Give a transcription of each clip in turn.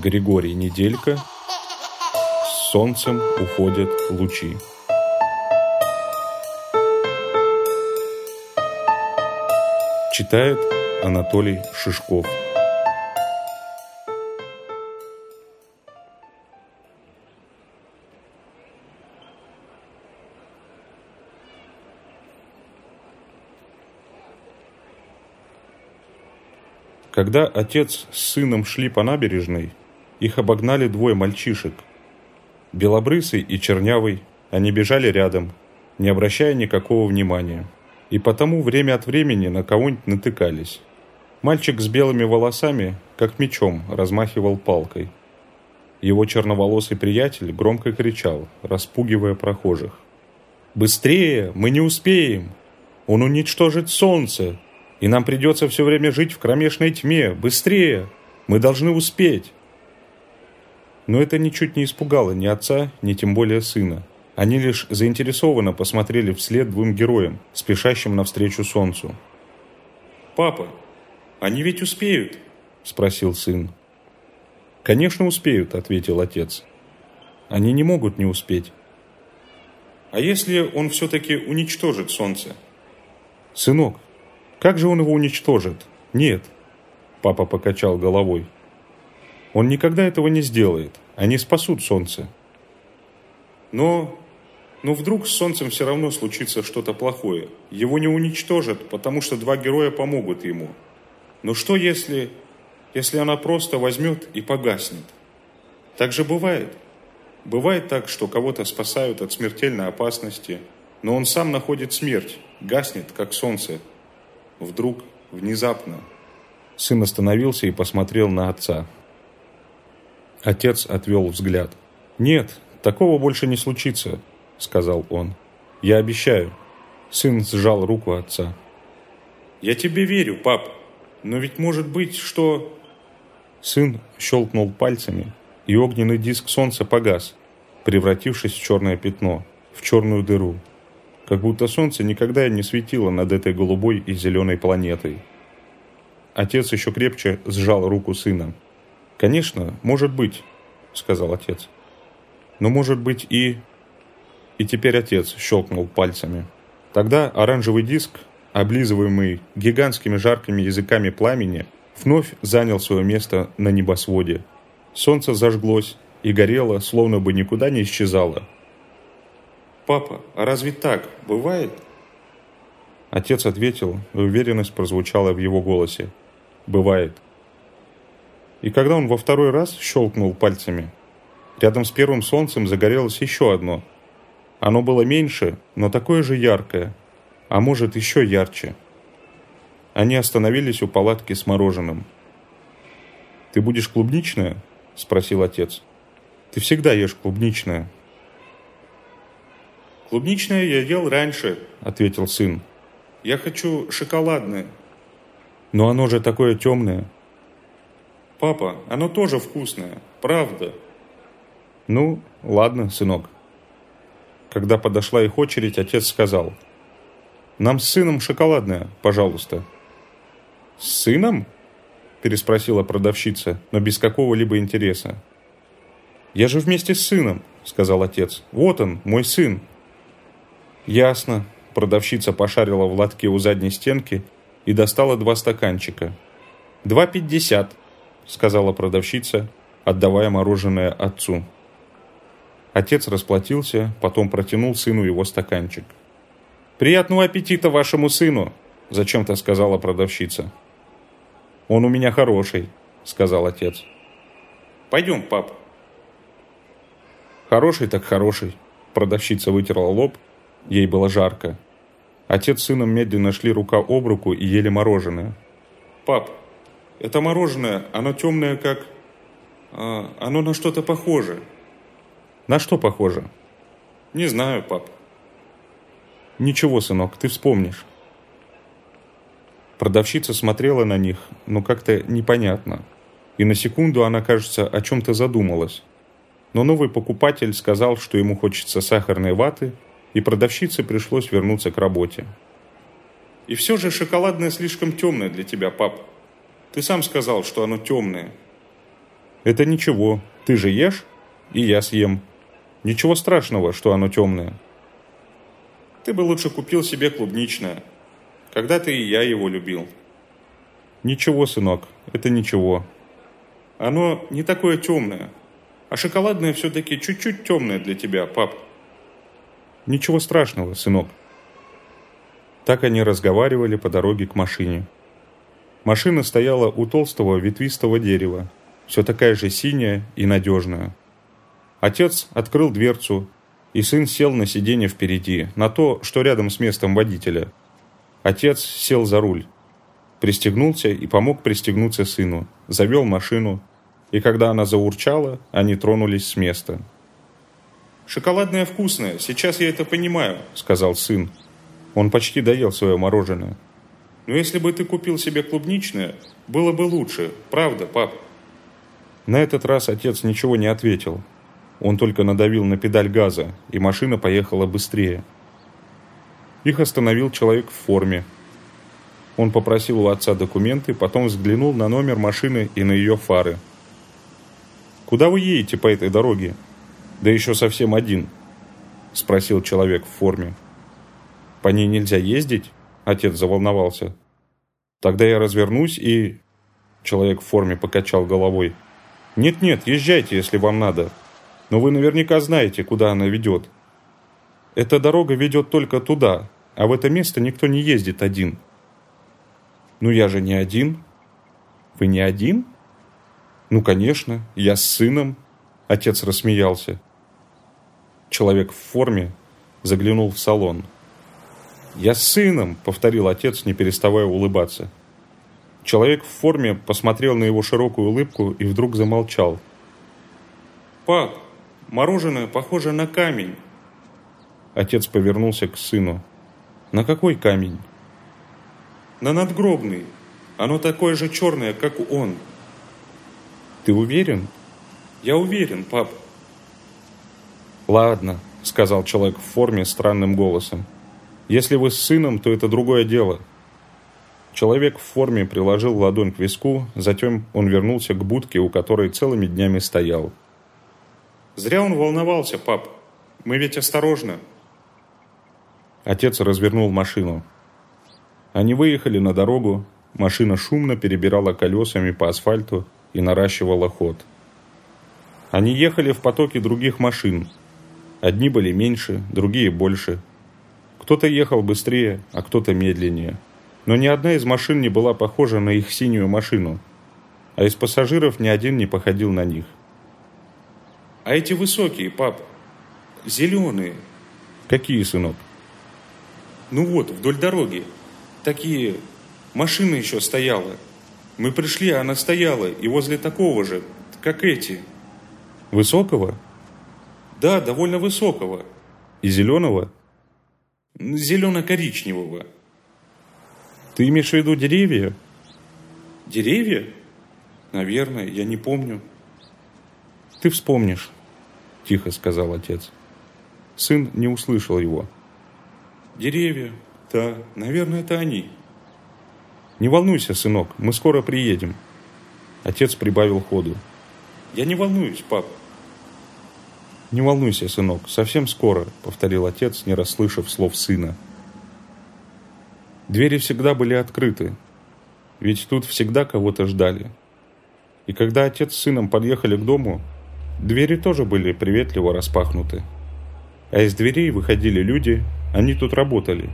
Григорий Неделько «С солнцем уходят лучи». Читает Анатолий Шишков. Когда отец с сыном шли по набережной, их обогнали двое мальчишек. Белобрысый и чернявый, они бежали рядом, не обращая никакого внимания, и потому время от времени на кого-нибудь натыкались. Мальчик с белыми волосами, как мечом, размахивал палкой. Его черноволосый приятель громко кричал, распугивая прохожих. «Быстрее! Мы не успеем! Он уничтожит солнце! И нам придется все время жить в кромешной тьме. Быстрее! Мы должны успеть!» Но это ничуть не испугало ни отца, ни тем более сына. Они лишь заинтересованно посмотрели вслед двум героям, спешащим навстречу солнцу. «Папа, они ведь успеют?» – спросил сын. «Конечно успеют», – ответил отец. «Они не могут не успеть». «А если он все-таки уничтожит солнце?» «Сынок, как же он его уничтожит?» «Нет», – папа покачал головой. «Он никогда этого не сделает. Они спасут солнце». «Но вдруг с солнцем все равно случится что-то плохое. Его не уничтожат, потому что два героя помогут ему. Но что если она просто возьмет и погаснет? Так же бывает. Бывает так, что кого-то спасают от смертельной опасности, но он сам находит смерть, гаснет, как солнце. Вдруг, внезапно». Сын остановился и посмотрел на отца. Отец отвел взгляд. «Нет, такого больше не случится», — сказал он. «Я обещаю». Сын сжал руку отца. «Я тебе верю, пап, но ведь может быть, что...» Сын щелкнул пальцами, и огненный диск солнца погас, превратившись в черное пятно, в черную дыру. Как будто солнце никогда и не светило над этой голубой и зеленой планетой. Отец еще крепче сжал руку сына. «Конечно, может быть», — сказал отец. «Но может быть и...» И теперь отец щелкнул пальцами. Тогда оранжевый диск, облизываемый гигантскими жаркими языками пламени, вновь занял свое место на небосводе. Солнце зажглось и горело, словно бы никуда не исчезало. «Папа, а разве так бывает?» Отец ответил, и уверенность прозвучала в его голосе. «Бывает». И когда он во второй раз щелкнул пальцами, рядом с первым солнцем загорелось еще одно. Оно было меньше, но такое же яркое, а может еще ярче. Они остановились у палатки с мороженым. «Ты будешь клубничное?» – спросил отец. «Ты всегда ешь клубничное». «Клубничное я ел раньше», — ответил сын. «Я хочу шоколадное». «Но оно же такое темное». «Папа, оно тоже вкусное, правда». «Ну, ладно, сынок». Когда подошла их очередь, отец сказал: «Нам с сыном шоколадное, пожалуйста». «С сыном?» — переспросила продавщица, но без какого-либо интереса. «Я же вместе с сыном», — сказал отец. «Вот он, мой сын». «Ясно». Продавщица пошарила в лотке у задней стенки и достала 2 стаканчика. 2,50, сказала продавщица, отдавая мороженое отцу. Отец расплатился, потом протянул сыну его стаканчик. «Приятного аппетита вашему сыну», зачем-то сказала продавщица. «Он у меня хороший», сказал отец. «Пойдем, пап». «Хороший так хороший», продавщица вытерла лоб. Ей было жарко. Отец с сыном медленно шли рука об руку и ели мороженое. «Пап, это мороженое, оно темное, как... оно на что-то похоже». «На что похоже?» «Не знаю, пап». «Ничего, сынок, ты вспомнишь». Продавщица смотрела на них, но как-то непонятно. И на секунду она, кажется, о чем-то задумалась. Но новый покупатель сказал, что ему хочется сахарной ваты, и продавщице пришлось вернуться к работе. «И все же шоколадное слишком темное для тебя, пап. Ты сам сказал, что оно темное». Это ничего, ты же ешь, и я съем. Ничего страшного, что оно темное. Ты бы лучше купил себе клубничное. Когда-то и я его любил. Ничего, сынок, это ничего. Оно не такое темное. А шоколадное все-таки чуть-чуть темное для тебя, пап. Ничего страшного, сынок. Так они разговаривали по дороге к машине. Машина стояла у толстого ветвистого дерева, все такая же синяя и надежная. Отец открыл дверцу, и сын сел на сиденье впереди, на то, что рядом с местом водителя. Отец сел за руль, пристегнулся и помог пристегнуться сыну, завел машину, и когда она заурчала, они тронулись с места. «Шоколадное вкусное, сейчас я это понимаю», — сказал сын. Он почти доел свое мороженое. «Но если бы ты купил себе клубничное, было бы лучше, правда, пап?» На этот раз отец ничего не ответил. Он только надавил на педаль газа, и машина поехала быстрее. Их остановил человек в форме. Он попросил у отца документы, потом взглянул на номер машины и на ее фары. «Куда вы едете по этой дороге? Да еще совсем один?» – спросил человек в форме. «По ней нельзя ездить?» – отец заволновался. «Тогда я развернусь и...» – человек в форме покачал головой. «Нет-нет, езжайте, если вам надо. Но вы наверняка знаете, куда она ведет. Эта дорога ведет только туда, а в это место никто не ездит один». «Ну я же не один». «Вы не один?» «Ну конечно, я с сыном», – отец рассмеялся. Человек в форме заглянул в салон. «Я с сыном», — повторил отец, не переставая улыбаться. Человек в форме посмотрел на его широкую улыбку и вдруг замолчал. «Пап, мороженое похоже на камень». Отец повернулся к сыну. «На какой камень?» «На надгробный. Оно такое же черное, как он». «Ты уверен?» «Я уверен, пап». «Ладно», — сказал человек в форме странным голосом. «Если вы с сыном, то это другое дело». Человек в форме приложил ладонь к виску, затем он вернулся к будке, у которой целыми днями стоял. «Зря он волновался, пап. Мы ведь осторожны». Отец развернул машину. Они выехали на дорогу, машина шумно перебирала колесами по асфальту и наращивала ход. Они ехали в потоке других машин. Одни были меньше, другие больше. Кто-то ехал быстрее, а кто-то медленнее. Но ни одна из машин не была похожа на их синюю машину. А из пассажиров ни один не походил на них. «А эти высокие, пап, зеленые». «Какие, сынок?» «Ну вот, вдоль дороги. Такие... Машина еще стояла. Мы пришли, а она стояла, и возле такого же, как эти». «Высокого?» «Да, довольно высокого». «И зеленого?» «Зелено-коричневого». «Ты имеешь в виду деревья?» «Деревья? Наверное, я не помню». «Ты вспомнишь», – тихо сказал отец. Сын не услышал его. «Деревья, да, наверное, это они». «Не волнуйся, сынок, мы скоро приедем». Отец прибавил ходу. «Я не волнуюсь, пап». «Не волнуйся, сынок, совсем скоро», — повторил отец, не расслышав слов сына. Двери всегда были открыты, ведь тут всегда кого-то ждали. И когда отец с сыном подъехали к дому, двери тоже были приветливо распахнуты. А из дверей выходили люди, они тут работали.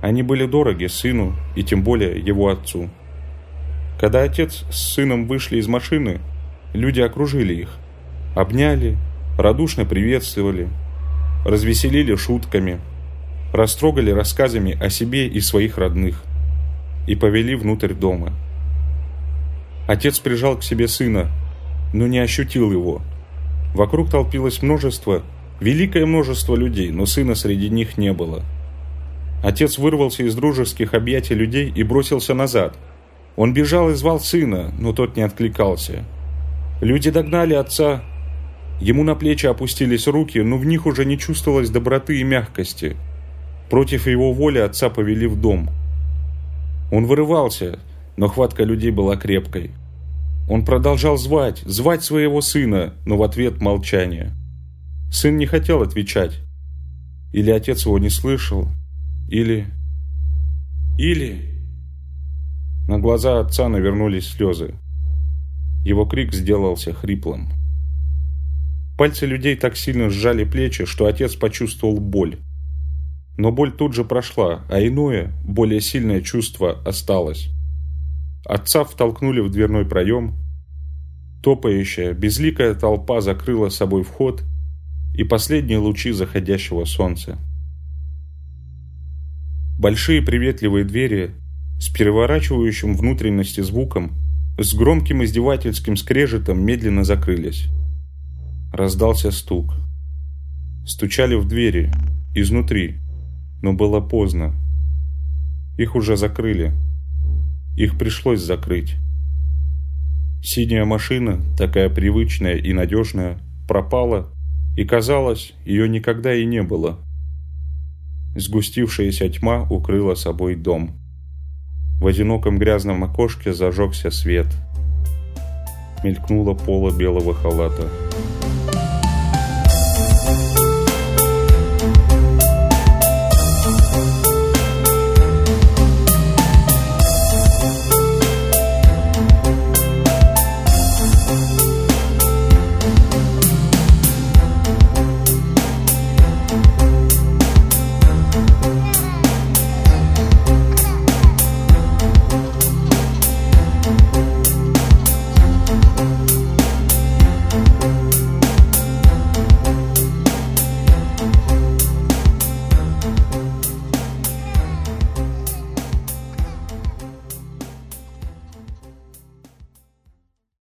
Они были дороги сыну и тем более его отцу. Когда отец с сыном вышли из машины, люди окружили их. Обняли, радушно приветствовали, развеселили шутками, растрогали рассказами о себе и своих родных и повели внутрь дома. Отец прижал к себе сына, но не ощутил его. Вокруг толпилось множество, великое множество людей, но сына среди них не было. Отец вырвался из дружеских объятий людей и бросился назад. Он бежал и звал сына, но тот не откликался. Люди догнали отца. Ему на плечи опустились руки, но в них уже не чувствовалось доброты и мягкости. Против его воли отца повели в дом. Он вырывался, но хватка людей была крепкой. Он продолжал звать своего сына, но в ответ молчание. Сын не хотел отвечать. Или отец его не слышал, или... На глаза отца навернулись слезы. Его крик сделался хриплым. Пальцы людей так сильно сжали плечи, что отец почувствовал боль. Но боль тут же прошла, а иное, более сильное чувство осталось. Отца втолкнули в дверной проем. Топающая, безликая толпа закрыла собой вход и последние лучи заходящего солнца. Большие приветливые двери с переворачивающим внутренности звуком, с громким издевательским скрежетом медленно закрылись. Раздался стук. Стучали в двери, изнутри, но было поздно. Их уже закрыли. Их пришлось закрыть. Синяя машина, такая привычная и надежная, пропала, и, казалось, ее никогда и не было. Сгустившаяся тьма укрыла собой дом. В одиноком грязном окошке зажегся свет. Мелькнуло поло белого халата.